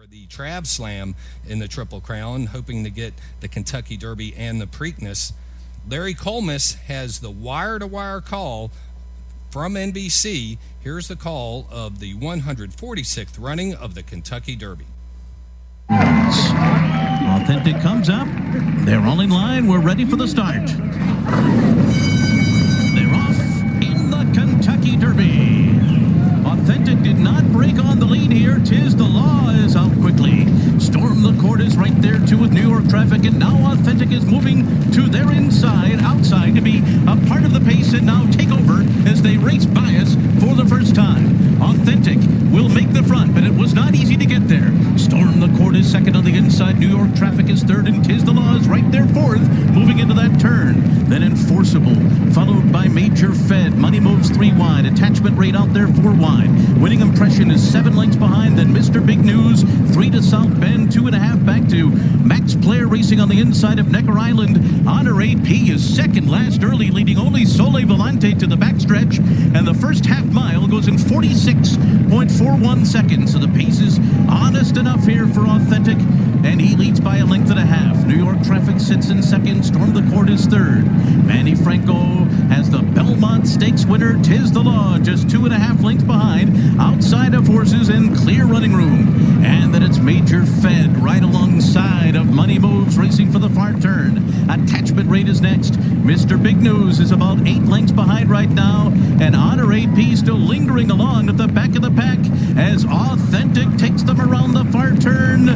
for the Trav Slam in the Triple Crown, hoping to get the Kentucky Derby and the Preakness. Larry Colmus has the wire-to-wire call from NBC. Here's the call of the 146th running of the Kentucky Derby. Authentic comes up. They're all in line. We're ready for the start. They're off in the Kentucky Derby. Authentic did not break on the lead here. Tiz the Law is out quickly. Storm the Court is right there too with New York Traffic, and now Authentic is moving to their outside to be a part of the pace and now take over as they race by us for the first time. Authentic will make the front, but it was not easy to get there. Storm the Court is second on the inside. New York Traffic is third, and Tiz the Law is right there fourth, moving into that turn. Then Enforceable, followed by Major Fed. Money Moves three wide. Attachment Rate out there four wide. Winning Impression is 7 lengths behind. Then Mr. Big News, 3 to South Bend, 2.5 back to Max Player racing on the inside of Necker Island. Honor AP is second last early, leading only Sole Volante to the backstretch. And the first half mile goes in 46.41 seconds. So the pace is honest enough here for Authentic, and he leads by 1.5 lengths. New York Traffic sits in second. Storm the Court is third. Manny Franco has the Belmont Stakes winner. Tiz the Law just 2.5 lengths behind, outside of horses and clear running room. And then it's Major Fed right alongside of Money Moves racing for the far turn. Attachment Rate is next. Mr. Big News is about 8 lengths behind right now, and Honor AP still lingering along at the back of the pack as Authentic takes them around the far turn.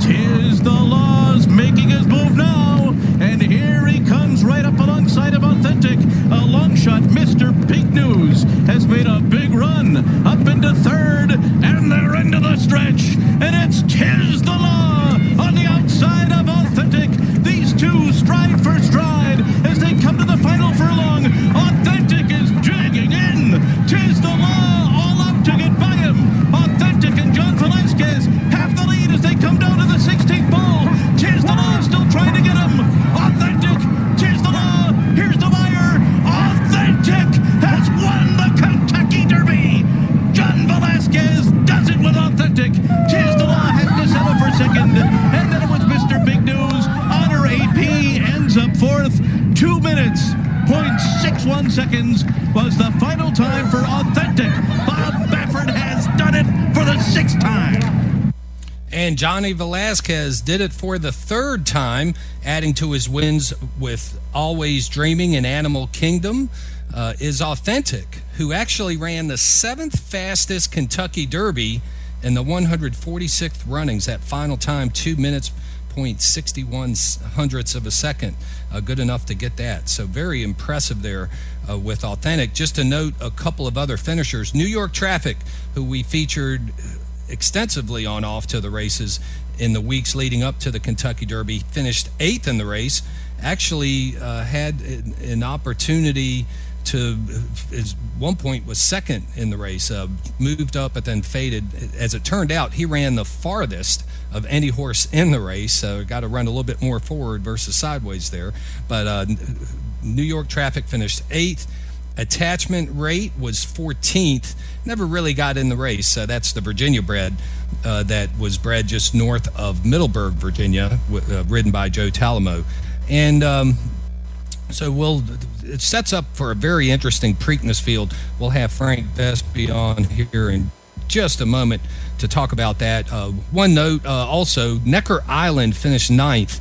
Tiz the Law's making his move now, and here he comes right up alongside of Authentic. A long shot, Mr. Big News has made a big run up into third, and they're into the stretch, and it's Tiz the Law on the outside of Authentic. These two stride for stride as they come to the final furlong. Authentic is dragging in Tiz the Law all out to get by him. Authentic and John Velazquez have the lead as they come down to the 16th ball. Tiz the Law still trying to get him. Authentic, Tiz the Law, here's the wire. Authentic has won the Kentucky Derby. John Velazquez does it with Authentic. Tiz the Law has to settle for second, and then it was Mr. Big News. Honor AP ends up fourth. 2 minutes, 0.61 seconds was the final time for Authentic. Bob Baffert has done it for the 6th time. And Johnny Velazquez did it for the 3rd time, adding to his wins with Always Dreaming and Animal Kingdom. Is Authentic, who actually ran the 7th fastest Kentucky Derby in the 146th runnings. That final time, 2 minutes, 0.61 of a second. Good enough to get that. So very impressive there with Authentic. Just to note a couple of other finishers. New York Traffic, who we featured extensively on Off to the Races in the weeks leading up to the Kentucky Derby, finished 8th in the race. Actually had an opportunity to, at one point was 2nd in the race, moved up but then faded. As it turned out, he ran the farthest of any horse in the race, so got to run a little bit more forward versus sideways there. But New York Traffic finished 8th. Attachment Rate was 14th, never really got in the race. So that's the Virginia bred that was bred just north of Middleburg, Virginia, ridden by Joe Talamo. And so it sets up for a very interesting Preakness field. We'll have Frank Vespe on here in just a moment to talk about that. One note also, Necker Island finished 9th.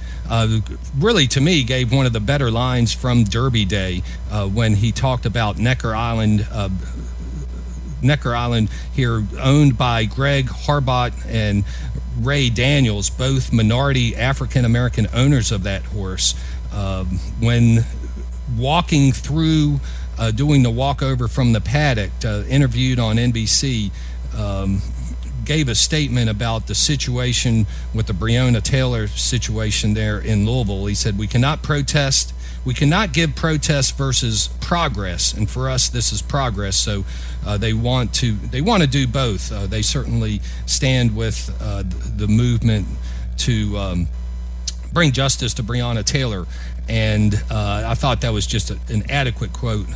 Really, to me, gave one of the better lines from Derby Day when he talked about Necker Island. Necker Island here owned by Greg Harbot and Ray Daniels, both minority African-American owners of that horse. When walking through, doing the walkover from the paddock, interviewed on NBC, gave a statement about the situation with the Breonna Taylor situation there in Louisville. He said, "We cannot protest. We cannot give protest versus progress. And for us, this is progress." So they want to do both. They certainly stand with the movement to bring justice to Breonna Taylor. And I thought that was just an adequate quote.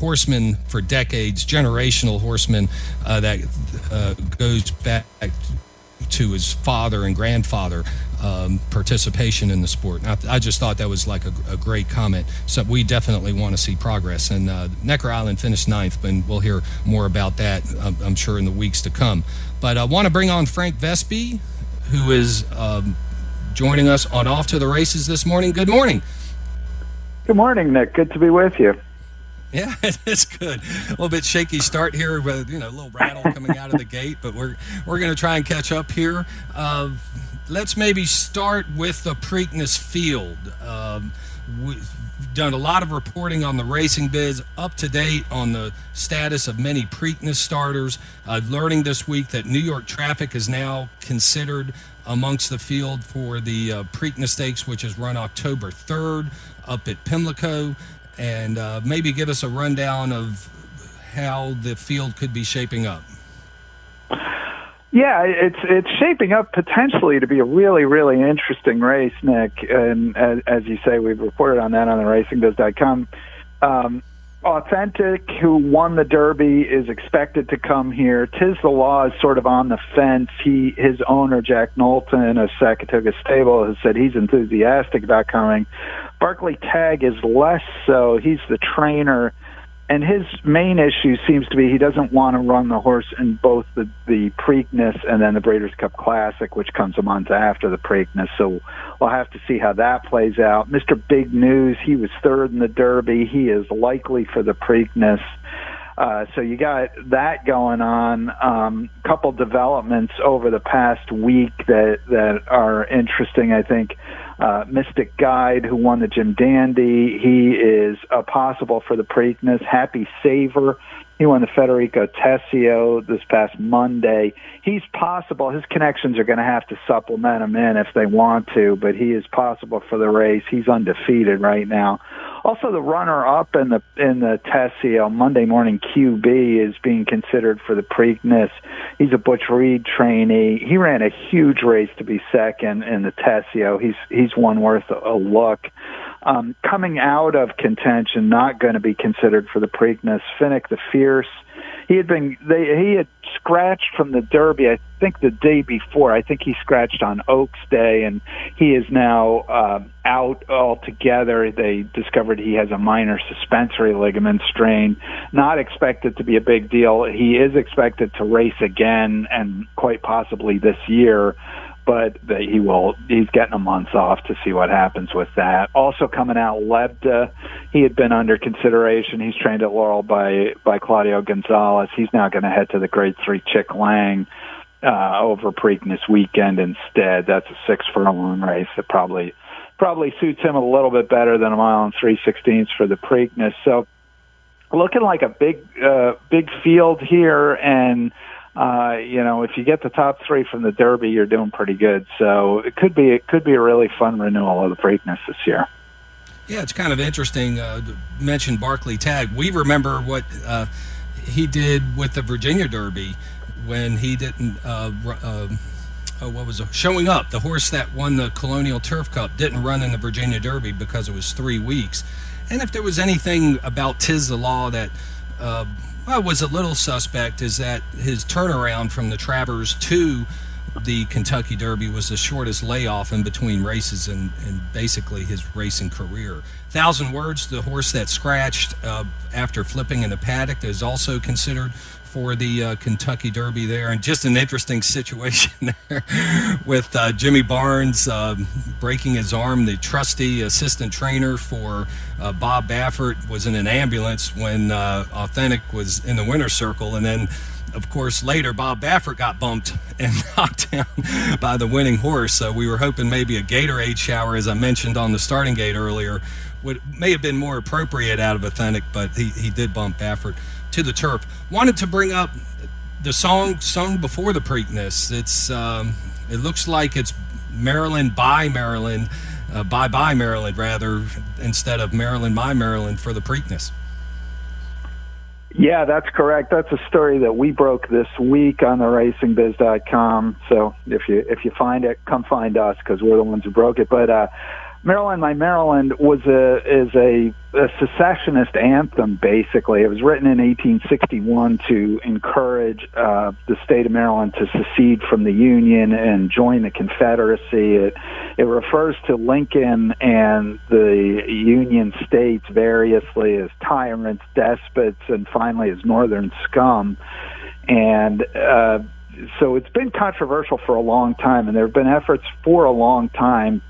Horsemen for decades, generational horsemen that goes back to his father and grandfather participation in the sport. And I just thought that was like a great comment. So we definitely want to see progress. And Necker Island finished 9th, and we'll hear more about that, I'm sure, in the weeks to come. But I want to bring on Frank Vespe, who is joining us on Off to the Races this morning. Good morning. Good morning, Nick. Good to be with you. Yeah, it's good. A little bit shaky start here with, you know, a little rattle coming out of the gate, but we're going to try and catch up here. Let's maybe start with the Preakness field. We've done a lot of reporting on the RacingBiz, up to date on the status of many Preakness starters. Learning this week that New York Traffic is now considered amongst the field for the Preakness Stakes, which is run October 3rd up at Pimlico. And maybe give us a rundown of how the field could be shaping up. Yeah, it's shaping up potentially to be a really, really interesting race, Nick. And as you say, we've reported on that on the RacingBiz.com. Authentic, who won the Derby, is expected to come here. Tiz the Law is sort of on the fence. His owner, Jack Knowlton of Sakatoga Stable, has said he's enthusiastic about coming. Barclay Tagg is less so. He's the trainer, and his main issue seems to be he doesn't want to run the horse in both the Preakness and then the Breeders' Cup Classic, which comes a month after the Preakness, so we'll have to see how that plays out. Mr. Big News, he was third in the Derby. He is likely for the Preakness. So you got that going on. Couple developments over the past week that are interesting, I think. Mystic Guide, who won the Jim Dandy, he is a possible for the Preakness. Happy Saver, he won the Federico Tessio this past Monday. He's possible. His connections are going to have to supplement him in if they want to, but he is possible for the race. He's undefeated right now. Also, the runner-up in the Tessio, Monday Morning QB, is being considered for the Preakness. He's a Butch Reed trainee. He ran a huge race to be second in the Tessio. He's one worth a look. Coming out of contention, not going to be considered for the Preakness. Finnick the Fierce. He had scratched from the Derby, I think the day before. I think he scratched on Oaks Day, and he is now out altogether. They discovered he has a minor suspensory ligament strain. Not expected to be a big deal. He is expected to race again, and quite possibly this year. But he's getting a month off to see what happens with that. Also coming out, Lebda, he had been under consideration. He's trained at Laurel by Claudio Gonzalez. He's now going to head to the Grade 3 Chick Lang over Preakness weekend instead. That's a 6-furlong race that probably suits him a little bit better than a mile and 3/16 for the Preakness. So looking like a big field here, and you know, if you get the top three from the Derby, you're doing pretty good. So it could be a really fun renewal of the Preakness this year. Yeah, it's kind of interesting. Mentioned Barclay Tagg. We remember what he did with the Virginia Derby when he didn't. Showing Up, the horse that won the Colonial Turf Cup, didn't run in the Virginia Derby because it was 3 weeks. And if there was anything about Tiz the Law that was a little suspect, is that his turnaround from the Travers to the Kentucky Derby was the shortest layoff in between races and basically his racing career. Thousand Words, the horse that scratched after flipping in the paddock, is also considered for the Kentucky Derby there. And just an interesting situation there with Jimmy Barnes breaking his arm. The trustee assistant trainer for Bob Baffert was in an ambulance when Authentic was in the winner's circle. And then, of course, later Bob Baffert got bumped and knocked down by the winning horse. So we were hoping maybe a Gatorade shower, as I mentioned on the starting gate earlier, may have been more appropriate out of Authentic, but he did bump Baffert to the turf. Wanted to bring up the song sung before the Preakness. It's it looks like it's Bye Bye Maryland, instead of Maryland by Maryland for the Preakness. Yeah, that's correct. That's a story that we broke this week on the RacingBiz.com. So if you find it, come find us, because we're the ones who broke it. But Maryland, My Maryland was a secessionist anthem, basically. It was written in 1861 to encourage the state of Maryland to secede from the Union and join the Confederacy. It refers to Lincoln and the Union states variously as tyrants, despots, and finally as northern scum. And so it's been controversial for a long time, and there have been efforts for a long time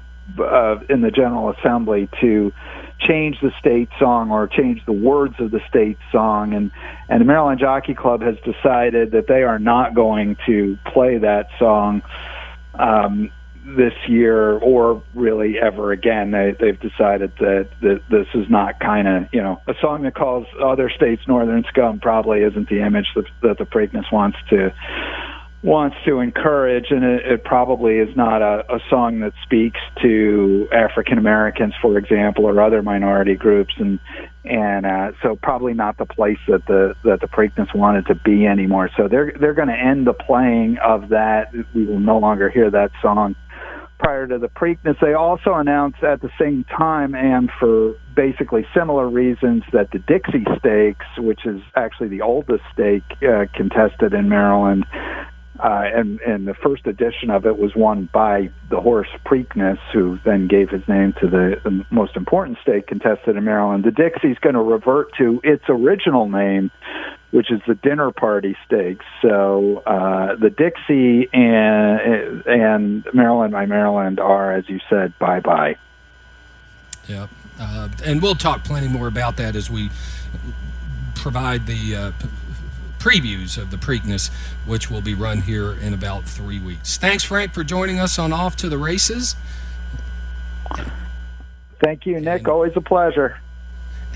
in the General Assembly to change the state song or change the words of the state song, and the Maryland Jockey Club has decided that they are not going to play that song this year or really ever again. They've decided that this is not kind of, a song that calls other states northern scum probably isn't the image that the Preakness wants to encourage, and it probably is not a song that speaks to African Americans, for example, or other minority groups, and so probably not the place that the Preakness wanted to be anymore. So they're going to end the playing of that. We will no longer hear that song prior to the Preakness. They also announced at the same time, and for basically similar reasons, that the Dixie Stakes, which is actually the oldest stake contested in Maryland, and the first edition of it was won by the horse Preakness, who then gave his name to the most important stake contested in Maryland. The Dixie's going to revert to its original name, which is the Dinner Party Stakes. So the Dixie and Maryland by Maryland are, as you said, bye-bye. Yeah, and we'll talk plenty more about that as we provide the previews of the Preakness, which will be run here in about 3 weeks. Thanks, Frank, for joining us on Off to the Races. Thank you, Nick. Always a pleasure.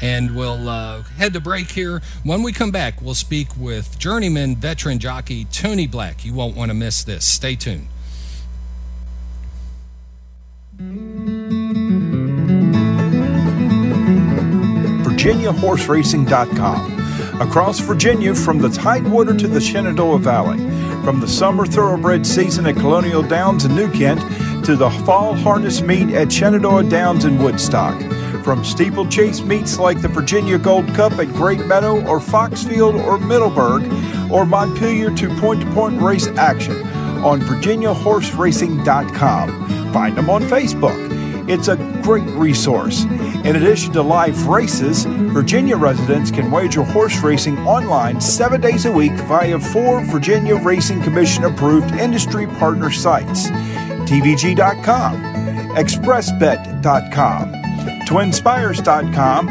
And we'll head to break here. When we come back, we'll speak with journeyman veteran jockey Tony Black. You won't want to miss this. Stay tuned. VirginiaHorseRacing.com. Across Virginia, from the Tidewater to the Shenandoah Valley, from the summer thoroughbred season at Colonial Downs in New Kent to the fall harness meet at Shenandoah Downs in Woodstock, from steeplechase meets like the Virginia Gold Cup at Great Meadow or Foxfield or Middleburg or Montpelier to point-to-point race action on VirginiaHorseRacing.com. Find them on Facebook. It's a great resource. In addition to live races, Virginia residents can wager horse racing online 7 days a week via 4 Virginia Racing Commission-approved industry partner sites: tvg.com, expressbet.com, twinspires.com,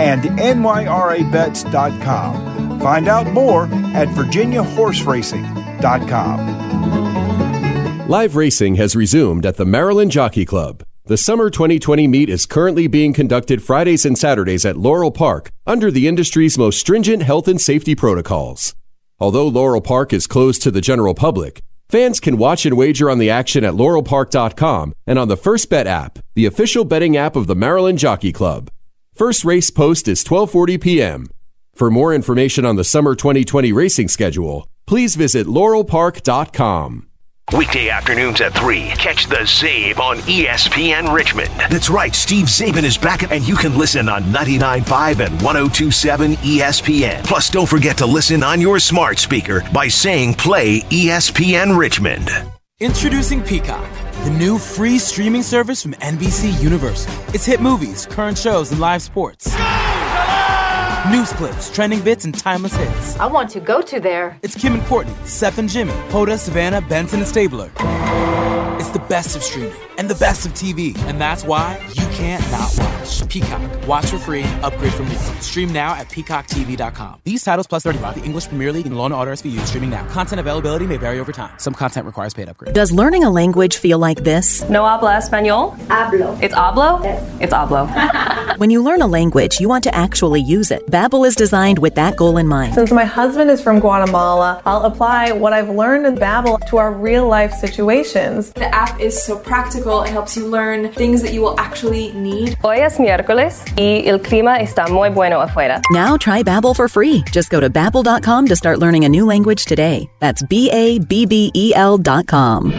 and nyrabets.com. Find out more at virginiahorseracing.com. Live racing has resumed at the Maryland Jockey Club. The Summer 2020 meet is currently being conducted Fridays and Saturdays at Laurel Park under the industry's most stringent health and safety protocols. Although Laurel Park is closed to the general public, fans can watch and wager on the action at laurelpark.com and on the First Bet app, the official betting app of the Maryland Jockey Club. First race post is 12:40 p.m. For more information on the Summer 2020 racing schedule, please visit laurelpark.com. Weekday afternoons at 3, catch The Zave on ESPN Richmond. That's right, Steve Zabin is back, and you can listen on 99.5 and 102.7 ESPN. Plus, don't forget to listen on your smart speaker by saying play ESPN Richmond. Introducing Peacock, the new free streaming service from NBC Universal. It's hit movies, current shows, and live sports. News clips, trending bits, and timeless hits. I want to go to there. It's Kim and Courtney, Seth and Jimmy, Hoda, Savannah, Benson, and Stabler. It's the best of streaming and the best of TV. And that's why you can't not watch. Peacock. Watch for free. Upgrade from Peacock. Stream now at peacocktv.com. These titles plus 35, the English Premier League and Law & Order SVU, streaming now. Content availability may vary over time. Some content requires paid upgrade. Does learning a language feel like this? No habla español. Hablo. It's hablo? Yes. It's hablo. When you learn a language, you want to actually use it. Babbel is designed with that goal in mind. Since my husband is from Guatemala, I'll apply what I've learned in Babbel to our real-life situations. The app is so practical. It helps you learn things that you will actually need. Hoy es miércoles y el clima está muy bueno afuera. Now try Babbel for free. Just go to babbel.com to start learning a new language today. That's Babbel.com.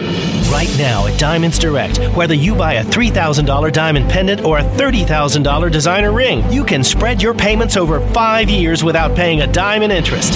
right now at Diamonds Direct. Whether you buy a $3,000 diamond pendant or a $30,000 designer ring, you can spread your payments over 5 years without paying a dime in interest.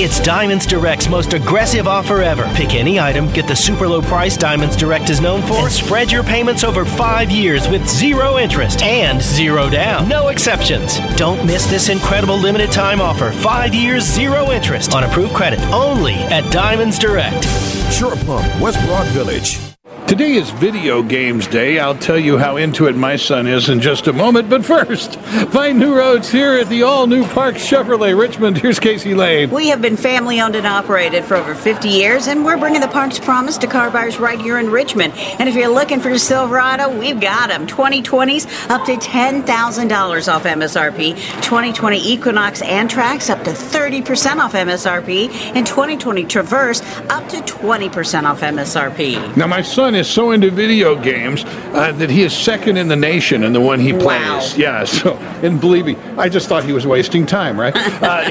It's Diamonds Direct's most aggressive offer ever. Pick any item, get the super low price Diamonds Direct is known for, and spread your payments over 5 years with zero interest and zero down. No exceptions. Don't miss this incredible limited time offer. 5 years, zero interest on approved credit only at Diamonds Direct. Shore Pump, West Broad Village. Today is Video Games Day. I'll tell you how into it my son is in just a moment. But first, find new roads here at the all-new Park Chevrolet Richmond. Here's Casey Lane. We have been family-owned and operated for over 50 years, and we're bringing the Park's promise to car buyers right here in Richmond. And if you're looking for a Silverado, we've got them. 2020s up to $10,000 off MSRP. 2020 Equinox and Trax up to 30% off MSRP. And 2020 Traverse up to 20% off MSRP. Now, my son is so into video games that he is second in the nation in the one he plays. Wow. Yeah, so, and believe me, I just thought he was wasting time, right?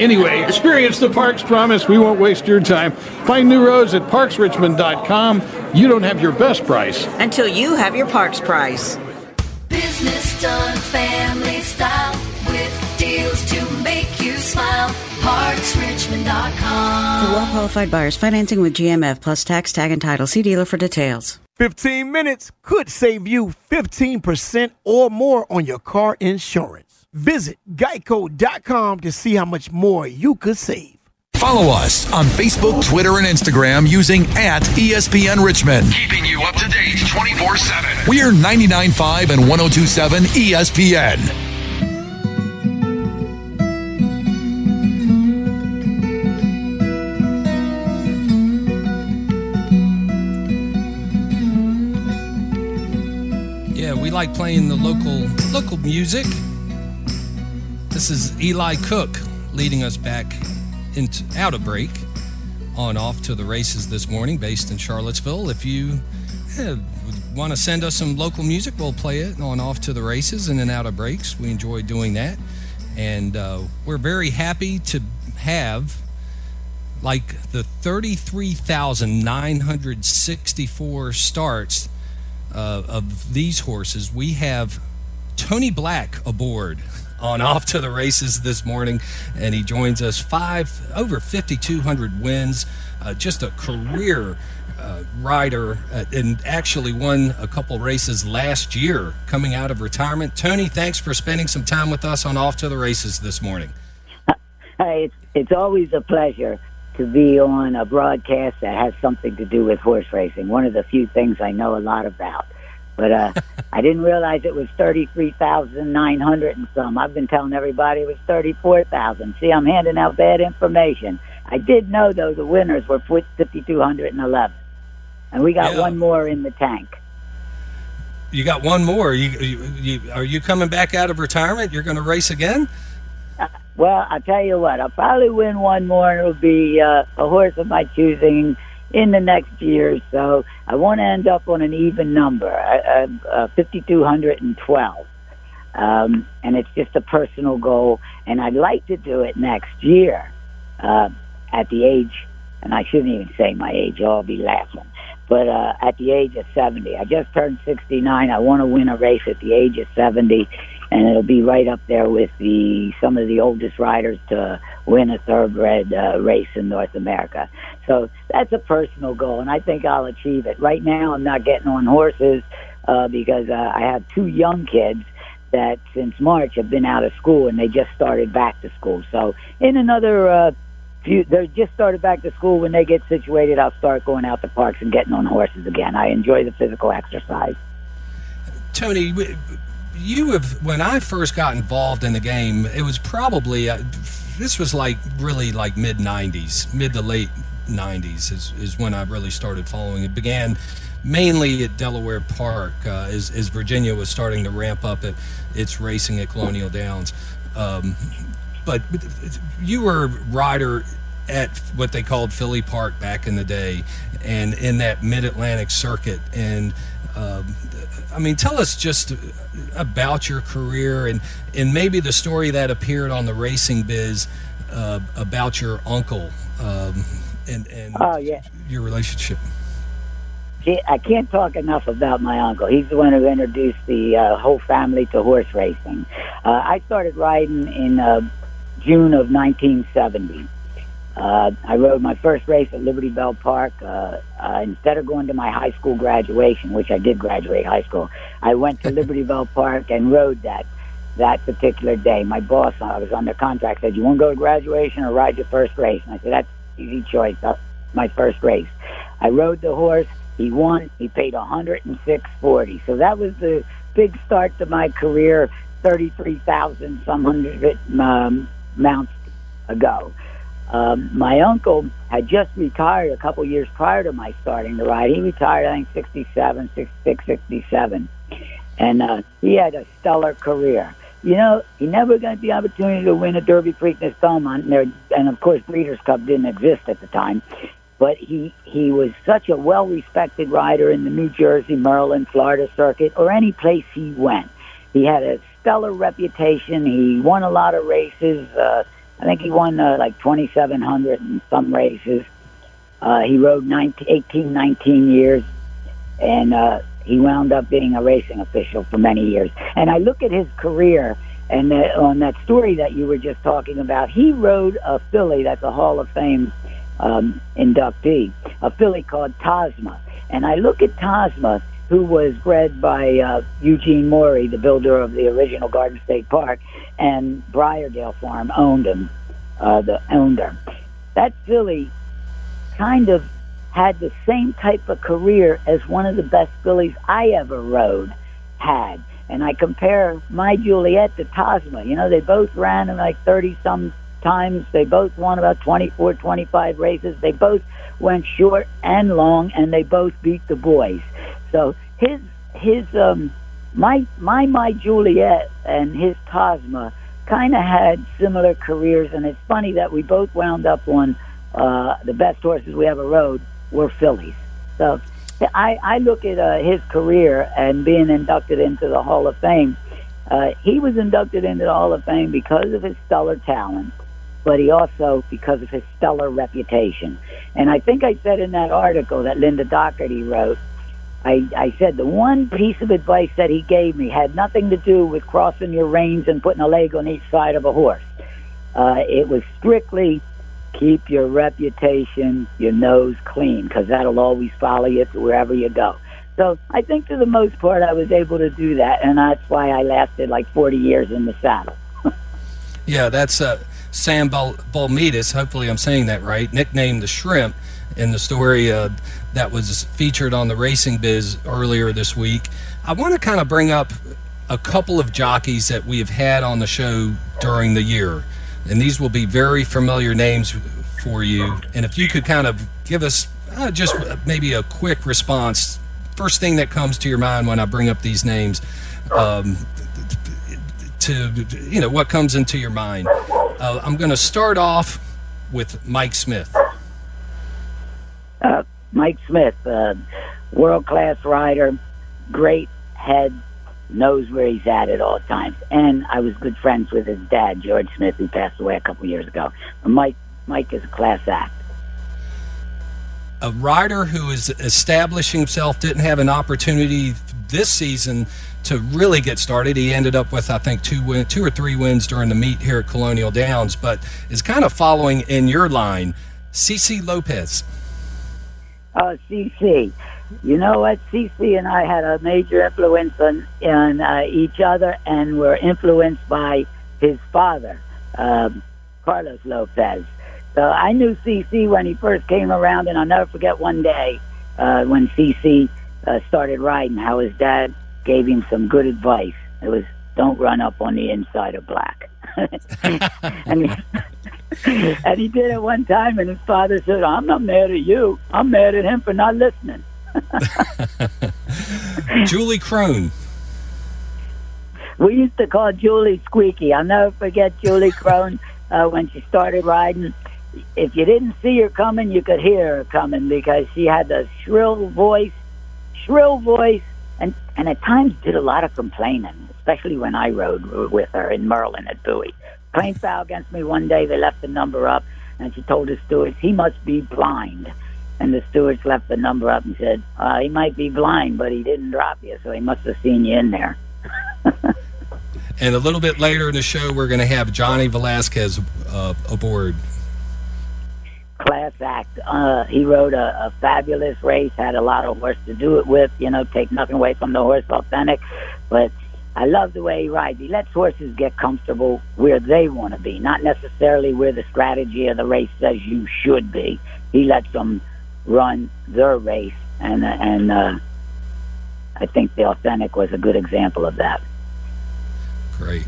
Anyway, experience the Parks Promise. We won't waste your time. Find new roads at parksrichmond.com. You don't have your best price until you have your Parks price. Business done family style with deals to make you smile. ParksRichmond.com. To well-qualified buyers, financing with GMF plus tax, tag, and title. See dealer for details. 15 minutes could save you 15% or more on your car insurance. Visit Geico.com to see how much more you could save. Follow us on Facebook, Twitter, and Instagram using @ESPN Richmond. Keeping you up to date 24/7. We are 99.5 and 102.7 ESPN. We like playing the local music. This is Eli Cook leading us back into, out of break on Off to the Races this morning, based in Charlottesville. If you want to send us some local music, we'll play it on Off to the Races and then out of breaks. We enjoy doing that. And we're very happy to have like the 33,964 starts of these horses. We have Tony Black aboard on Off to the Races this morning, and he joins us. Over 5,200 wins, just a career rider, and actually won a couple races last year coming out of retirement. Tony, thanks for spending some time with us on Off to the Races this morning. It's always a pleasure to be on a broadcast that has something to do with horse racing, one of the few things I know a lot about. But I didn't realize it was 33,900 and some. I've been telling everybody it was 34,000. See, I'm handing out bad information. I did know, though, the winners were 5,211. And we got one more in the tank. You got one more. Are you coming back out of retirement? You're going to race again? Well, I'll tell you what, I'll probably win one more, and it'll be a horse of my choosing in the next year. So I want to end up on an even number, 5,212. And it's just a personal goal. And I'd like to do it next year at the age, and I shouldn't even say my age, I'll be laughing, but at the age of 70. I just turned 69. I want to win a race at the age of 70. And it'll be right up there with some of the oldest riders to win a thoroughbred race in North America. So that's a personal goal, and I think I'll achieve it. Right now, I'm not getting on horses because I have two young kids that since March have been out of school, and they just started back to school. So in another few, they just started back to school. When they get situated, I'll start going out to parks and getting on horses again. I enjoy the physical exercise. Tony, when I first got involved in the game, it was probably, this was like really like mid to late 90s is when I really started following. It began mainly at Delaware Park as Virginia was starting to ramp up its racing at Colonial Downs. But you were a rider at what they called Philly Park back in the day and in that mid-Atlantic circuit. And I mean, tell us just about your career and maybe the story that appeared on the Racing Biz about your uncle and your relationship. I can't talk enough about my uncle. He's the one who introduced the whole family to horse racing. I started riding in June of 1970. I rode my first race at Liberty Bell Park. Instead of going to my high school graduation, which I did graduate high school, I went to Liberty Bell Park and rode that particular day. My boss, I was under contract, said, "You want to go to graduation or ride your first race?" And I said, "That's an easy choice. That's my first race." I rode the horse. He won. He paid $106.40. So that was the big start to my career 33,000 some hundred mounts ago. My uncle had just retired a couple years prior to my starting to ride. He retired, I think, 67. And he had a stellar career. You know, he never got the opportunity to win a Derby, Preakness, Belmont. And, of course, Breeders' Cup didn't exist at the time. But he was such a well-respected rider in the New Jersey, Maryland, Florida circuit, or any place he went. He had a stellar reputation. He won a lot of races. I think he won like 2,700 in some races. He rode 19 years, and he wound up being a racing official for many years. And I look at his career, and on that story that you were just talking about, he rode a filly that's a Hall of Fame inductee, a filly called Tasma. And I look at Tasma, who was bred by Eugene Morey, the builder of the original Garden State Park, and Briardale Farm owned him, the owner. That filly kind of had the same type of career as one of the best fillies I ever rode had. And I compare my Juliet to Tasma. You know, they both ran in like 30-some times. They both won about 24, 25 races. They both went short and long, and they both beat the boys. So my Juliet and his Tasma kind of had similar careers, and it's funny that we both wound up on the best horses we ever rode were fillies. So I look at his career and being inducted into the Hall of Fame. He was inducted into the Hall of Fame because of his stellar talent, but he also because of his stellar reputation. And I think I said in that article that Linda Doherty wrote, I said the one piece of advice that he gave me had nothing to do with crossing your reins and putting a leg on each side of a horse. It was strictly keep your reputation, your nose clean, because that'll always follow you to wherever you go. So I think for the most part I was able to do that, and that's why I lasted like 40 years in the saddle. Yeah, that's Sam Balmides, hopefully I'm saying that right, nicknamed the Shrimp, in the story that was featured on the Racing Biz earlier this week. I want to kind of bring up a couple of jockeys that we have had on the show during the year, and these will be very familiar names for you. And if you could kind of give us just maybe a quick response, first thing that comes to your mind when I bring up these names, to you know what comes into your mind. I'm going to start off with Mike Smith. Mike Smith, world-class rider, great head, knows where he's at all times. And I was good friends with his dad, George Smith, who passed away a couple years ago. But Mike is a class act. A rider who is establishing himself, didn't have an opportunity this season to really get started. He ended up with, I think, two or three wins during the meet here at Colonial Downs, but is kind of following in your line, CeCe Lopez. Oh, CeCe. You know what? CeCe and I had a major influence on each other, and were influenced by his father, Carlos Lopez. So I knew CeCe when he first came around, and I'll never forget one day when CeCe started riding, how his dad gave him some good advice. It was, don't run up on the inside of Black. And he did it one time, and his father said, "I'm not mad at you. I'm mad at him for not listening." Julie Krone. We used to call Julie Squeaky. I'll never forget Julie Krone when she started riding. If you didn't see her coming, you could hear her coming, because she had a shrill voice, and at times did a lot of complaining, especially when I rode with her in Merlin at Bowie. Plain foul against me one day. They left the number up, and she told the stewards, "He must be blind." And the stewards left the number up and said, he might be blind, but he didn't drop you, so he must have seen you in there. And a little bit later in the show, we're going to have Johnny Velazquez aboard. Class act. He rode a fabulous race, had a lot of horse to do it with, you know, take nothing away from the horse Authentic. But I love the way he rides. He lets horses get comfortable where they want to be, not necessarily where the strategy of the race says you should be. He lets them run their race, and I think the Authentic was a good example of that. Great.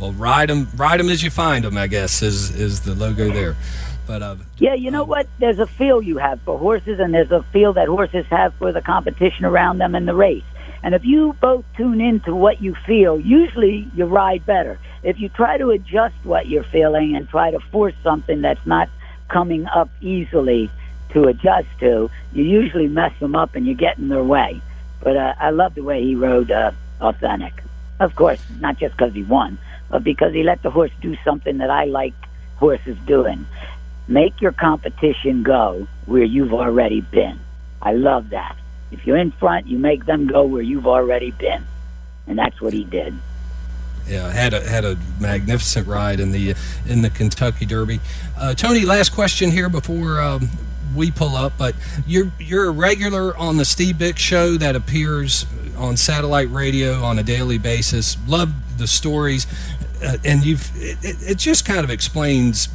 Well, ride them as you find them, I guess, is the logo there. But yeah, you know what? There's a feel you have for horses, and there's a feel that horses have for the competition around them in the race. And if you both tune into what you feel, usually you ride better. If you try to adjust what you're feeling and try to force something that's not coming up easily to adjust to, you usually mess them up and you get in their way. But I love the way he rode Authentic. Of course, not just because he won, but because he let the horse do something that I like horses doing. Make your competition go where you've already been. I love that. If you're in front, you make them go where you've already been. And that's what he did. Yeah, had a magnificent ride in the Kentucky Derby. Tony, last question here before we pull up, but you're a regular on the Steve Bick Show that appears on satellite radio on a daily basis. Love the stories, and it just kind of explains,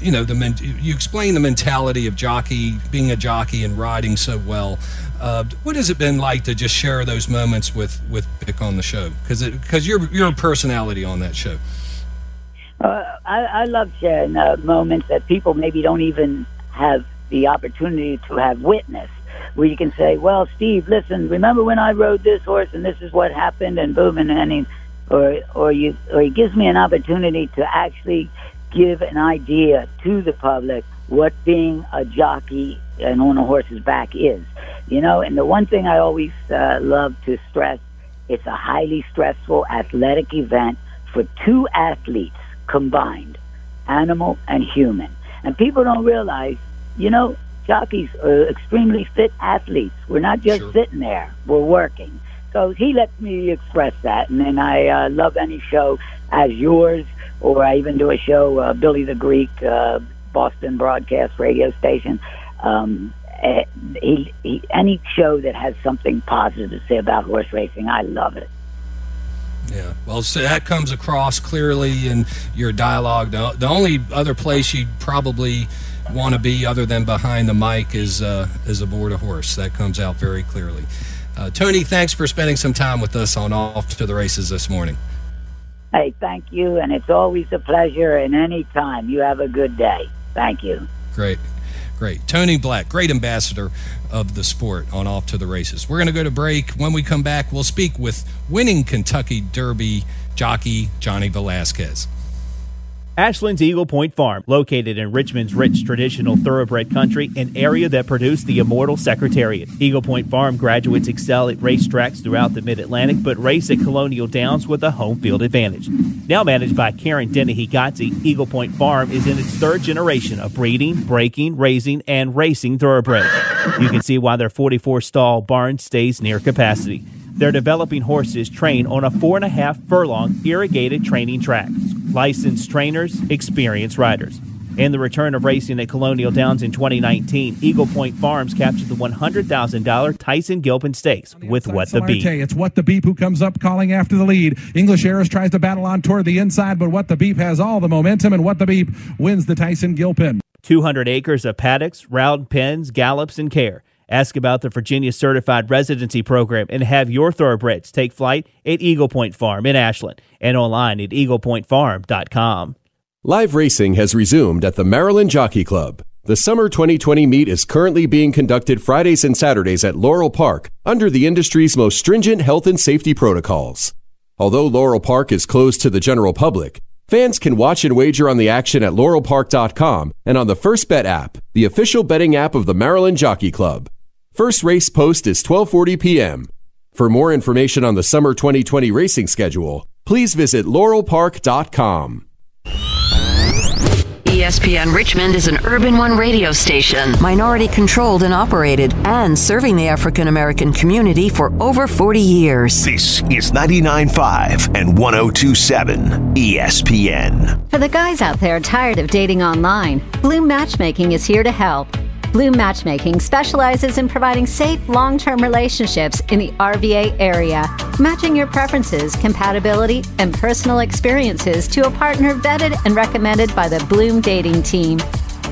you know, you explain the mentality of being a jockey and riding so well. What has it been like to just share those moments with Bick on the show? Because you're a personality on that show. I love sharing moments that people maybe don't even have the opportunity to have witnessed, where you can say, well, Steve, listen, remember when I rode this horse and this is what happened, and boom, and he, or it gives me an opportunity to actually give an idea to the public what being a jockey and on a horse's back is. You know, and the one thing I always love to stress, it's a highly stressful athletic event for two athletes combined, animal and human. And people don't realize, you know, jockeys are extremely fit athletes. We're not just sitting there, we're working. So he lets me express that, and then I love any show as yours, or I even do a show, Billy the Greek, Boston broadcast radio station. Any show that has something positive to say about horse racing, I love it. Yeah, well, so that comes across clearly in your dialogue. The only other place you'd probably want to be other than behind the mic is aboard a horse. That comes out very clearly. Tony, thanks for spending some time with us on Off to the Races this morning. Hey, thank you, and it's always a pleasure, and any time. You have a good day. Thank you. Great. Tony Black, great ambassador of the sport on Off to the Races. We're going to go to break. When we come back, we'll speak with winning Kentucky Derby jockey Johnny Velazquez. Ashland's Eagle Point Farm, located in Richmond's rich traditional thoroughbred country, an area that produced the immortal Secretariat. Eagle Point Farm graduates excel at racetracks throughout the Mid-Atlantic, but race at Colonial Downs with a home field advantage. Now managed by Karen Dennehy-Gotze, Eagle Point Farm is in its third generation of breeding, breaking, raising, and racing thoroughbreds. You can see why their 44-stall barn stays near capacity. They're developing horses trained on a 4.5-furlong irrigated training track. Licensed trainers, experienced riders. And the return of racing at Colonial Downs in 2019, Eagle Point Farms captured the $100,000 Tyson Gilpin Stakes with What the Beep. It's What the Beep who comes up calling after the lead. English Heiress tries to battle on toward the inside, but What the Beep has all the momentum, and What the Beep wins the Tyson Gilpin. 200 acres of paddocks, round pens, gallops, and care. Ask about the Virginia Certified Residency Program and have your thoroughbreds take flight at Eagle Point Farm in Ashland and online at eaglepointfarm.com. Live racing has resumed at the Maryland Jockey Club. The Summer 2020 meet is currently being conducted Fridays and Saturdays at Laurel Park under the industry's most stringent health and safety protocols. Although Laurel Park is closed to the general public, fans can watch and wager on the action at laurelpark.com and on the First Bet app, the official betting app of the Maryland Jockey Club. First race post is 12:40 p.m. For more information on the Summer 2020 racing schedule, please visit laurelpark.com. ESPN Richmond is an Urban One radio station, minority controlled and operated, and serving the African American community for over 40 years. This is 99.5 and 102.7 ESPN. For the guys out there tired of dating online, Bloom Matchmaking is here to help. Bloom Matchmaking specializes in providing safe, long-term relationships in the RVA area, matching your preferences, compatibility, and personal experiences to a partner vetted and recommended by the Bloom Dating Team.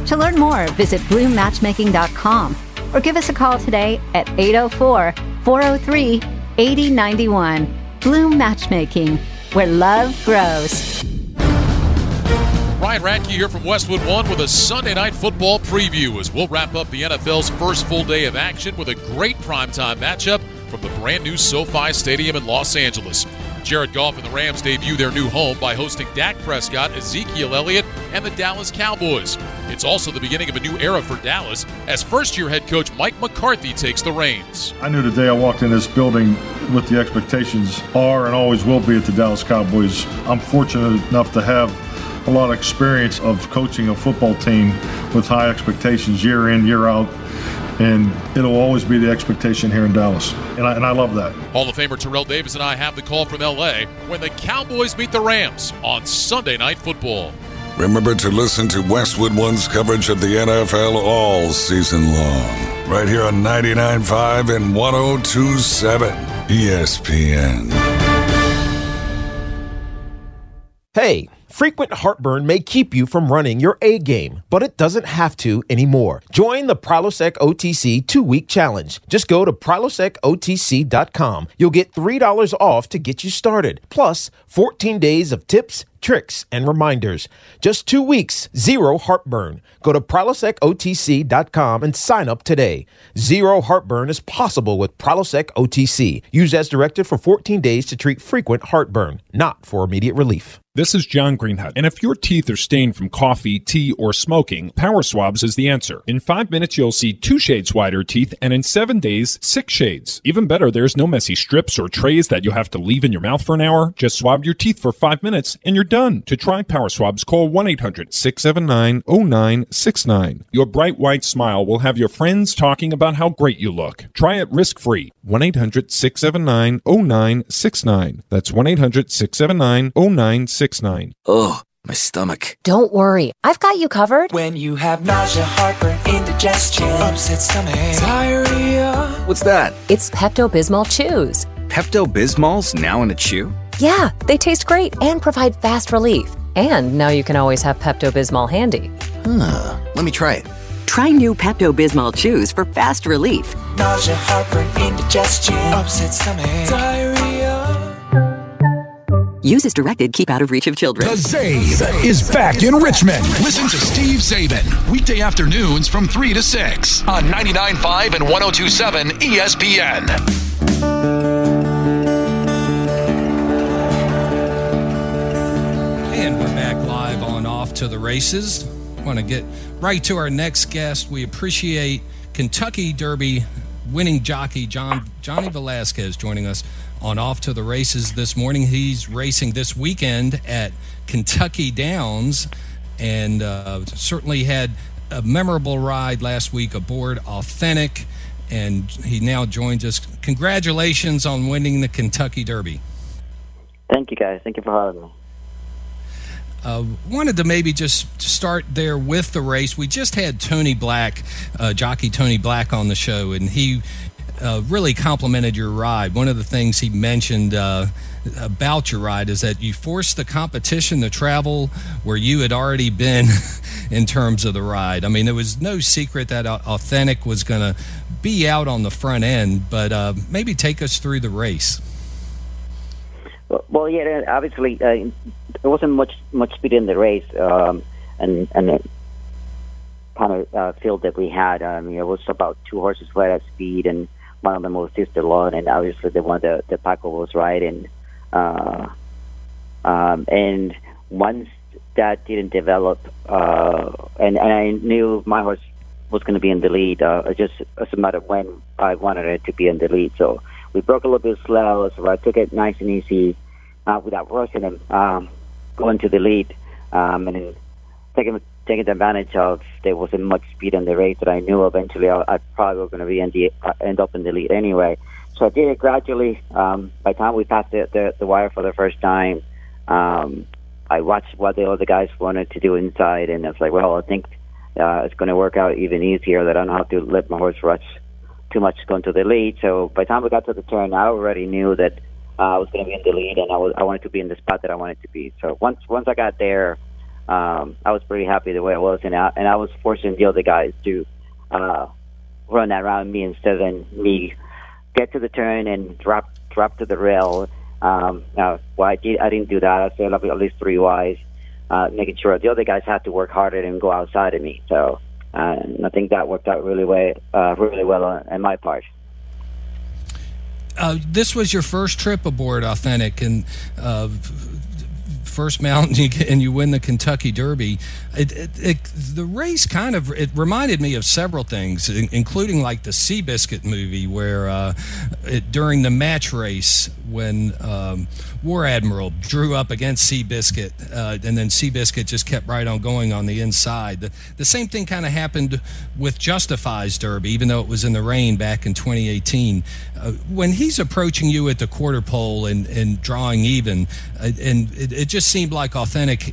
To learn more, visit bloommatchmaking.com or give us a call today at 804-403-8091. Bloom Matchmaking, where love grows. Ryan Ratke here from Westwood One with a Sunday Night Football preview as we'll wrap up the NFL's first full day of action with a great primetime matchup from the brand new SoFi Stadium in Los Angeles. Jared Goff and the Rams debut their new home by hosting Dak Prescott, Ezekiel Elliott, and the Dallas Cowboys. It's also the beginning of a new era for Dallas as first-year head coach Mike McCarthy takes the reins. I knew the day I walked in this building what the expectations are and always will be at the Dallas Cowboys. I'm fortunate enough to have a lot of experience of coaching a football team with high expectations year in, year out, and it'll always be the expectation here in Dallas, and I love that. Hall of Famer Terrell Davis and I have the call from L.A. when the Cowboys meet the Rams on Sunday Night Football. Remember to listen to Westwood One's coverage of the NFL all season long, right here on 99.5 and 102.7 ESPN. Hey, frequent heartburn may keep you from running your A game, but it doesn't have to anymore. Join the Prilosec OTC 2-week challenge. Just go to PrilosecOTC.com. You'll get $3 off to get you started, plus 14 days of tips, tricks, and reminders. Just 2 weeks, zero heartburn. Go to PrilosecOTC.com and sign up today. Zero heartburn is possible with Prilosec OTC. Use as directed for 14 days to treat frequent heartburn, not for immediate relief. This is John Greenhut, and if your teeth are stained from coffee, tea, or smoking, Power Swabs is the answer. In 5 minutes, you'll see 2 shades whiter teeth, and in 7 days, 6 shades. Even better, there's no messy strips or trays that you'll have to leave in your mouth for an hour. Just swab your teeth for 5 minutes, and you're done. To try Power Swabs, call 1-800-679-0969. Your bright white smile will have your friends talking about how great you look. Try it risk-free. 1-800-679-0969. That's 1-800-679-0969. Ugh, my stomach. Don't worry, I've got you covered. When you have nausea, heartburn, indigestion, upset stomach, diarrhea. What's that? It's Pepto-Bismol Chews. Pepto-Bismol's now in a chew? Yeah, they taste great and provide fast relief. And now you can always have Pepto-Bismol handy. Huh, let me try it. Try new Pepto-Bismol Chews for fast relief. Nausea, heartburn, indigestion, upset stomach, diarrhea. Use as directed. Keep out of reach of children. The Zabe is back in Richmond. Listen to Steve Zabin weekday afternoons from 3 to 6 on 99.5 and 102.7 ESPN. And we're back live on Off to the Races. I want to get right to our next guest. We appreciate Kentucky Derby winning jockey Johnny Velazquez joining us on Off to the Races this morning. He's racing this weekend at Kentucky Downs and certainly had a memorable ride last week aboard Authentic, and he now joins us. Congratulations on winning the Kentucky Derby. Thank you, guys. Thank you for having me. Wanted to maybe just start there with the race. We just had Tony Black, jockey Tony Black, on the show, and he really complimented your ride. One of the things he mentioned about your ride is that you forced the competition to travel where you had already been in terms of the ride. I mean, there was no secret that Authentic was going to be out on the front end, but maybe take us through the race. Well, yeah, obviously there wasn't much speed in the race, and kind of field that we had. I mean, it was about 2 horses right at speed, and one of them was Tiz the Law, and obviously the one that the Paco was riding. And once that didn't develop, and I knew my horse was going to be in the lead. Just as a matter of when I wanted it to be in the lead. So we broke a little bit slow, so I took it nice and easy without rushing him, going to the lead, and then taking taken advantage of. There wasn't much speed in the race that I knew eventually I probably was going to be end up in the lead anyway. So I did it gradually. By the time we passed the wire for the first time, I watched what the other guys wanted to do inside, and I was like, well, I think it's going to work out even easier that I don't have to let my horse rush too much going to the lead. So by the time we got to the turn, I already knew that I was going to be in the lead, and I wanted to be in the spot that I wanted to be. So once I got there, I was pretty happy the way I was, and I was forcing the other guys to run around me instead of me get to the turn and drop to the rail. I didn't do that. I said at least three wise, making sure the other guys had to work harder and go outside of me. So I think that worked out really well on my part. This was your first trip aboard Authentic and first mountain, and you win the Kentucky Derby. The race kind of reminded me of several things, including like the Seabiscuit movie where during the match race when War Admiral drew up against Seabiscuit, and then Seabiscuit just kept right on going on the inside. The same thing kind of happened with Justify's Derby, even though it was in the rain back in 2018. When he's approaching you at the quarter pole and drawing even, and it just seemed like Authentic,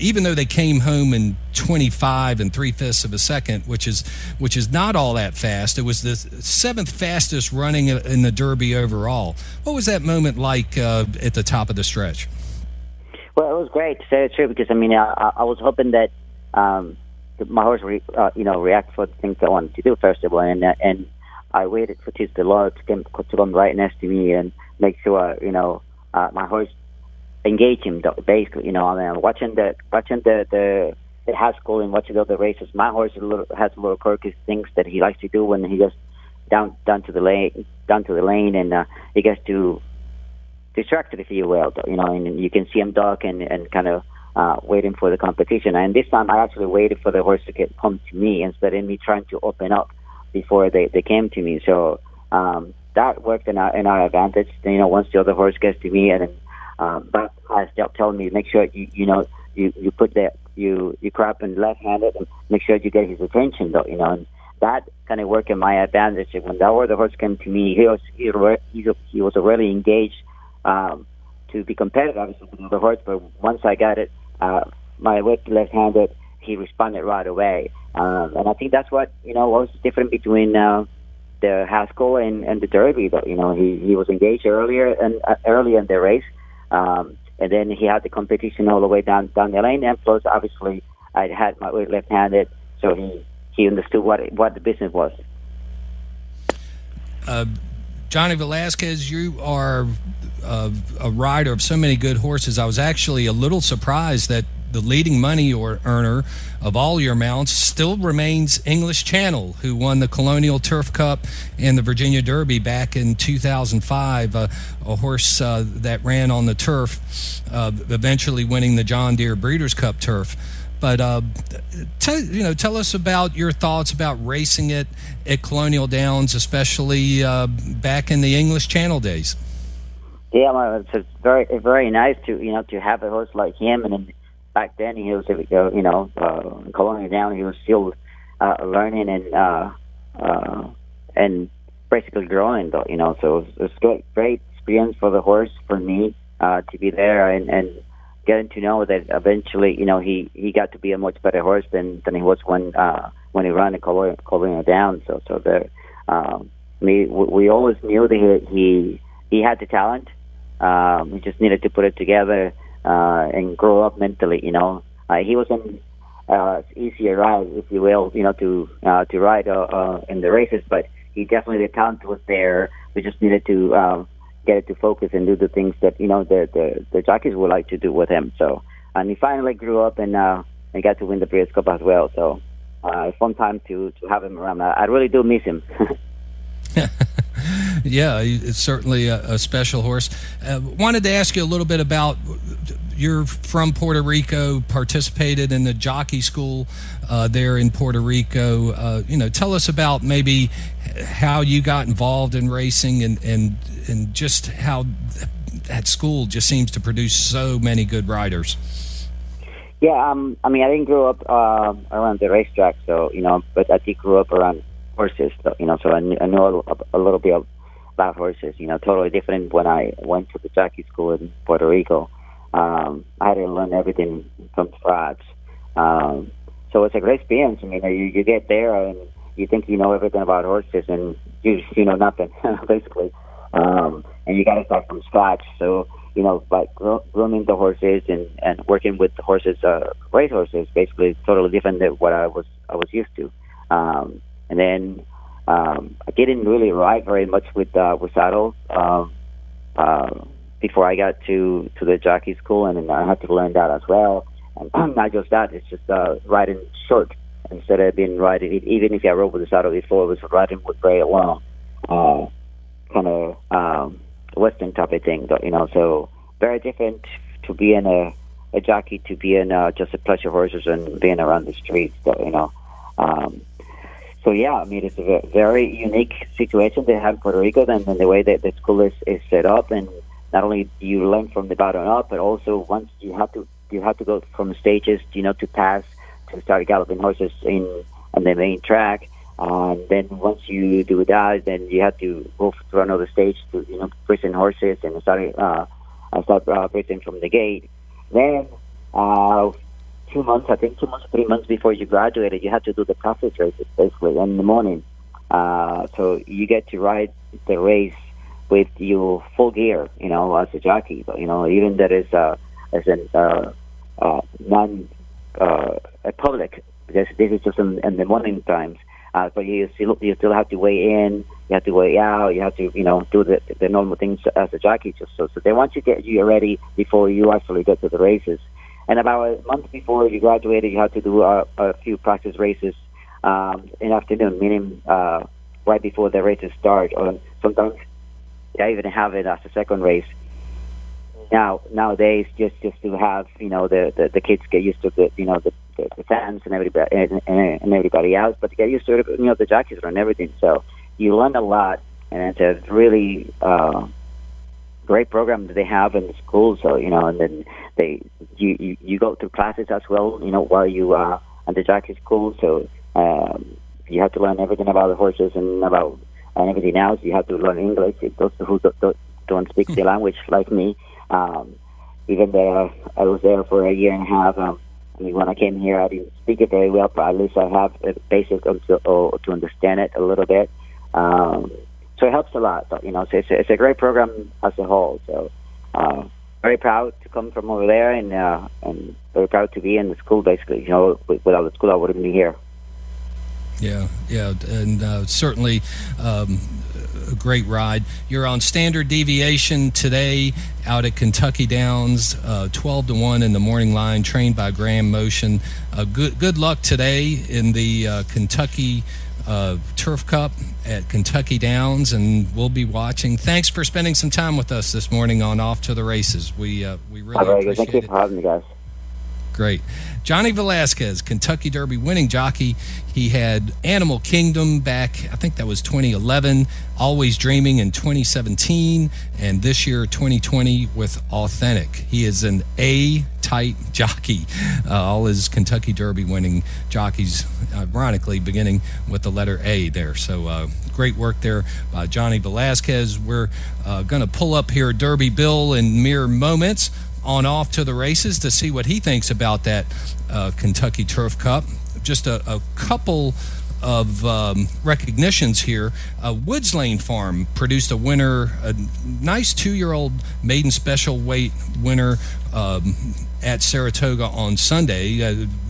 even though they came home in 25 and 3/5 of a second, which is not all that fast. It was the 7th fastest running in the Derby overall. What was that moment like at the top of the stretch? Well, it was great to say the truth, because I mean I was hoping that my horse react for the things I wanted to do first of all, and I waited for Tiz the Law to come right next to me and make sure my horse engage him basically. I mean, watching the Haskell and watching the other races, my horse has a little quirky things that he likes to do when he goes down to the lane, and he gets too distracted, if you will, and you can see him duck and kind of waiting for the competition. And this time I actually waited for the horse to come to me instead of me trying to open up before they came to me. So that worked in our advantage. Once the other horse gets to me, and then Bob Baffert telling me, make sure you put that you crop in left-handed and make sure you get his attention and that kind of worked in my advantage. When that other horse came to me, he was already engaged to be competitive, obviously, with the horse. But once I got it, my whip left-handed, he responded right away, and I think that's what was different between the Haskell and the Derby. But he was engaged early in the race. And then he had the competition all the way down the lane, and plus, obviously, I had my weight left-handed, so he understood what the business was. Johnny Velazquez, you are a rider of so many good horses. I was actually a little surprised that the leading money earner of all your mounts still remains English Channel, who won the Colonial Turf Cup and the Virginia Derby back in 2005, a horse that ran on the turf, eventually winning the John Deere Breeders' Cup turf. But tell us about your thoughts about racing it at Colonial Downs, especially back in the English Channel days. Yeah, well, it's very, very nice to have a horse like him, and back then, he was, Colonial Down, he was still learning and basically growing, so it was a great experience for the horse, for me, to be there and getting to know that eventually, he got to be a much better horse than he was when he ran the Colonial Down. So there, we always knew that he had the talent. We just needed to put it together. And grow up mentally, he was an easier ride, if you will, to ride in the races, but he definitely, the talent was there. We just needed to get it to focus and do the things that the jockeys would like to do with him. So, and he finally grew up and got to win the Breeders' Cup as well. So, fun time to have him around. I really do miss him. Yeah, it's certainly a special horse. Wanted to ask you a little bit about, you're from Puerto Rico, participated in the jockey school there in Puerto Rico. Tell us about maybe how you got involved in racing and just how that school just seems to produce so many good riders. Yeah, I didn't grow up around the racetrack, so, you know, but I did grow up around horses, so, you know, so I know a little bit about horses, you know, totally different when I went to the jockey school in Puerto Rico. I had to learn everything from scratch. So it's a great experience. I mean, you get there and you think you know everything about horses and you know nothing, basically. And you got to start from scratch. So, you know, like grooming the horses and working with the horses, race horses, basically totally different than what I was used to. And then I didn't really ride very much with saddles before I got to the jockey school, and then I had to learn that as well. And not just that, it's just riding short instead of being riding. Even if I rode with the saddle before, I was riding with very long, kind of. Western type of thing, you know, so very different to be in a jockey to be in just a pleasure horses and being around the streets, you know. So yeah, I mean, it's a very unique situation they have in Puerto Rico, and the way that the school is set up, and not only do you learn from the bottom up, but also once you have to go from stages, you know, to pass to start galloping horses in on the main track. And then once you do that, then you have to go to another stage to, you know, bracing horses and start bracing from the gate. Then 3 months before you graduated, you have to do the classic races, basically, in the morning. So you get to ride the race with your full gear, you know, as a jockey. But, you know, even that is non-public, because this is just in the morning times. But you still have to weigh in, you have to weigh out, you have to, you know, do the normal things as a jockey. So they want to get you ready before you actually get to the races. And about a month before you graduated, you have to do a few practice races in the afternoon, meaning right before the races start. Or sometimes they even have it as a second race. Nowadays, just to have, you know, the kids get used to the, you know, the fans and everybody and everybody else, but to get used to it, you know, the jockeys and everything. So you learn a lot, and it's a really great program that they have in the school. So, you know, and then you go to classes as well, you know, while you are at the jockey school. So you have to learn everything about the horses and about everything else. You have to learn English. Those who don't speak the language like me. Even though I was there for a year and a half, I mean, when I came here, I didn't speak it very well, but at least I have a basic to understand it a little bit. So it helps a lot, you know. So it's a great program as a whole. So very proud to come from over there, and very proud to be in the school, basically. You know, without the school, I wouldn't be here. Yeah, and certainly a great ride. You're on Standard Deviation today out at Kentucky Downs, 12-1 in the morning line, trained by Graham Motion. Good luck today in the Kentucky Turf Cup at Kentucky Downs, and we'll be watching. Thanks for spending some time with us this morning on Off to the Races. We really appreciate it. Thank you for having me, guys. Great. Johnny Velazquez, Kentucky Derby winning jockey. He had Animal Kingdom back, I think that was 2011, Always Dreaming in 2017, and this year, 2020, with Authentic. He is an A-type jockey. All his Kentucky Derby winning jockeys, ironically, beginning with the letter A there. So great work there by Johnny Velazquez. We're going to pull up here Derby Bill in mere moments on Off to the Races to see what he thinks about that Kentucky Turf Cup. Just a couple of recognitions here. Woods Lane Farm produced a winner, a nice 2-year-old maiden special weight winner at Saratoga on Sunday.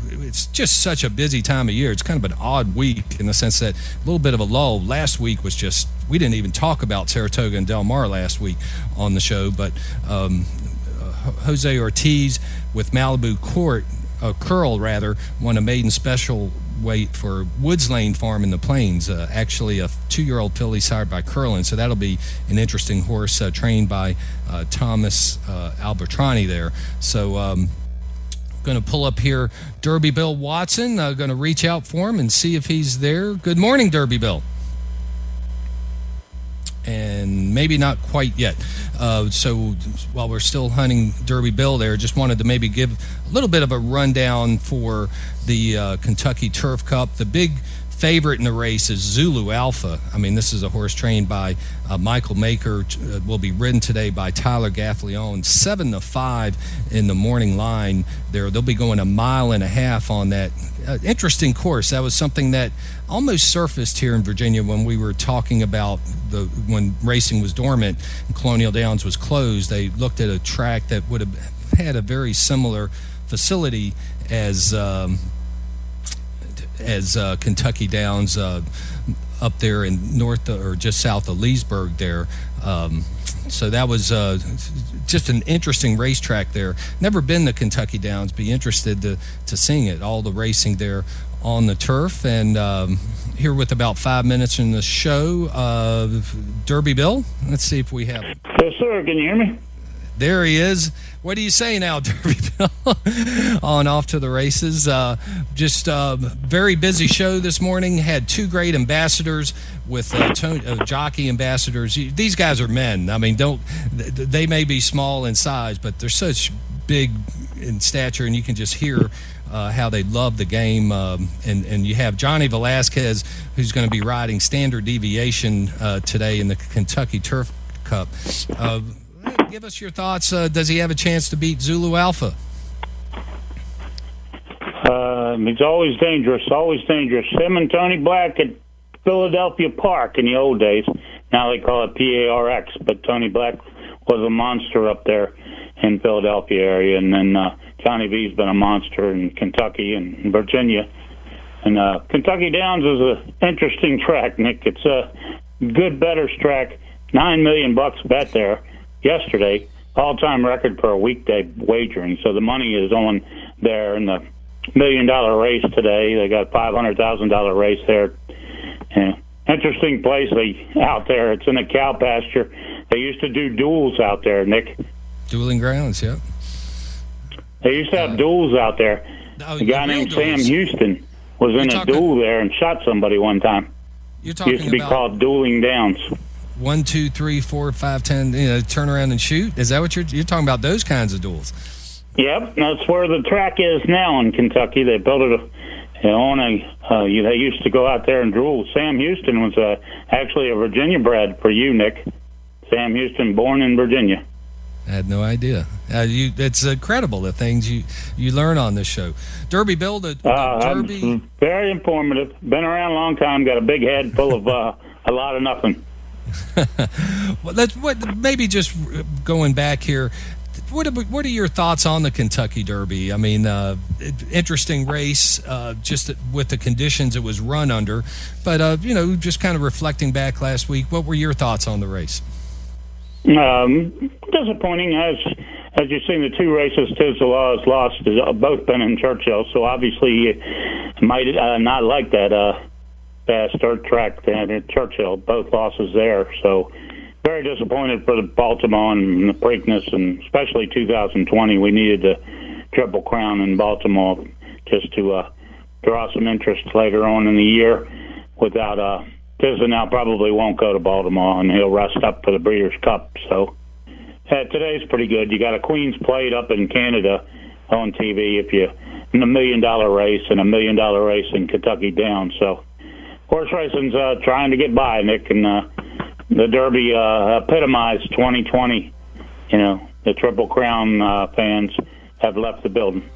It's just such a busy time of year. It's kind of an odd week in the sense that a little bit of a lull. Last week was just, we didn't even talk about Saratoga and Del Mar last week on the show, but Jose Ortiz with Malibu Curl won a maiden special weight for Woods Lane Farm in the Plains, actually a 2-year-old filly sired by Curlin, and so that'll be an interesting horse trained by Thomas Albertrani there. So going to pull up here Derby Bill Watson, going to reach out for him and see if he's there. Good morning, Derby Bill. And maybe not quite yet. So while we're still hunting Derby Bill there, just wanted to maybe give a little bit of a rundown for the Kentucky Turf Cup. The big favorite in the race is Zulu Alpha. I mean, this is a horse trained by Michael Maker, will be ridden today by Tyler Gaffleone, 7-5 in the morning line there. They'll be going 1.5 miles on that. Interesting course. That was something that almost surfaced here in Virginia when we were talking about when racing was dormant and Colonial Downs was closed. They looked at a track that would have had a very similar facility as Kentucky Downs up there in just south of Leesburg there. So that was just an interesting racetrack there. Never been to Kentucky Downs. Be interested to seeing it. All the racing there on the turf. And here with about 5 minutes in the show, Derby Bill. Let's see if we have. Yes, sir. Can you hear me? There he is. What do you say now, Derby Bill? On Off to the Races. Just a very busy show this morning. Had two great ambassadors with jockey ambassadors. These guys are men. I mean, they may be small in size, but they're such big in stature, and you can just hear how they love the game. And you have Johnny Velazquez, who's going to be riding Standard Deviation today in the Kentucky Turf Cup. Give us your thoughts. Does he have a chance to beat Zulu Alpha? He's always dangerous, always dangerous. Him and Tony Black at Philadelphia Park in the old days. Now they call it PARX, but Tony Black was a monster up there in Philadelphia area. And then Johnny V's been a monster in Kentucky and Virginia. And Kentucky Downs is an interesting track, Nick. It's a good bettors track. $9 million bet there. Yesterday, all-time record for a weekday wagering. So the money is on there in the $1 million race today. They got $500,000 race there. Yeah. Interesting place out there. It's in a cow pasture. They used to do duels out there, Nick. Dueling grounds, yeah. They used to have duels out there. A guy named Sam Houston was in a duel there and shot somebody one time. It used to be called Dueling Downs. 1, 2, 3, 4, 5, 10. You know, turn around and shoot. Is that what you're talking about? Those kinds of duels. Yep, that's where the track is now in Kentucky. They built it they used to go out there and duel. Sam Houston was actually a Virginia bred for you, Nick. Sam Houston, born in Virginia. I had no idea. It's incredible the things you learn on this show. Derby Bill, Derby. Very informative. Been around a long time. Got a big head full of a lot of nothing. Well, maybe just going back here, what are your thoughts on the Kentucky Derby? I mean, interesting race, just with the conditions it was run under. But, just kind of reflecting back last week, what were your thoughts on the race? Disappointing. As you've seen, the two races Tiz the Law has lost, both been in Churchill, so obviously you might not like that. Third track down at Churchill, both losses there. So very disappointed for the Baltimore and the Preakness, and especially 2020. We needed the Triple Crown in Baltimore just to draw some interest later on in the year. Without Tiz now probably won't go to Baltimore, and he'll rest up for the Breeders' Cup. So today's pretty good. You got a Queen's Plate up in Canada on TV in $1 million race and $1 million race in Kentucky Downs. So horse racing's trying to get by, Nick, and the Derby epitomized 2020. You know, the Triple Crown fans have left the building.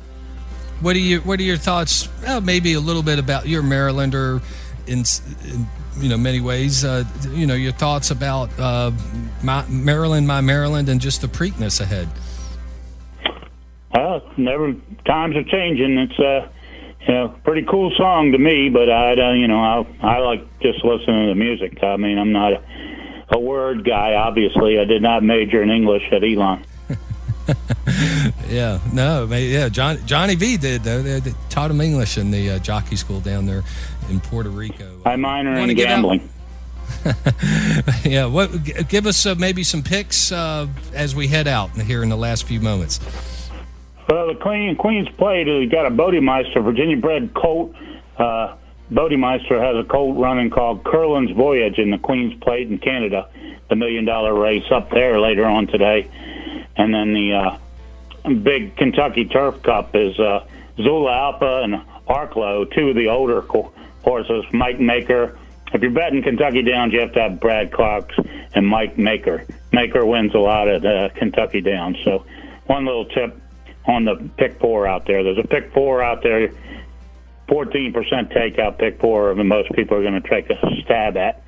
What are your thoughts? Maybe a little bit about your Marylander, in many ways. Your thoughts about my Maryland, and just the Preakness ahead. Well, times are changing. It's pretty cool song to me, but I like just listening to the music. I mean, I'm not a word guy, obviously. I did not major in English at Elon. Yeah, no, yeah. Johnny V did, though. They taught him English in the jockey school down there in Puerto Rico. I minor in gambling. Yeah, give us maybe some picks as we head out here in the last few moments. Well, the Queen's Plate has got a Bodemeister, Virginia-bred colt. Bodemeister has a colt running called Curlin's Voyage in the Queen's Plate in Canada. the $1 million race up there later on today. And then the big Kentucky Turf Cup is Zula Alpa and Arclo, two of the older horses, Mike Maker. If you're betting Kentucky Downs, you have to have Brad Cox and Mike Maker. Maker wins a lot at Kentucky Downs. So one little tip on the pick four out there. There's a pick four out there, 14% takeout pick four, and most people are going to take a stab at.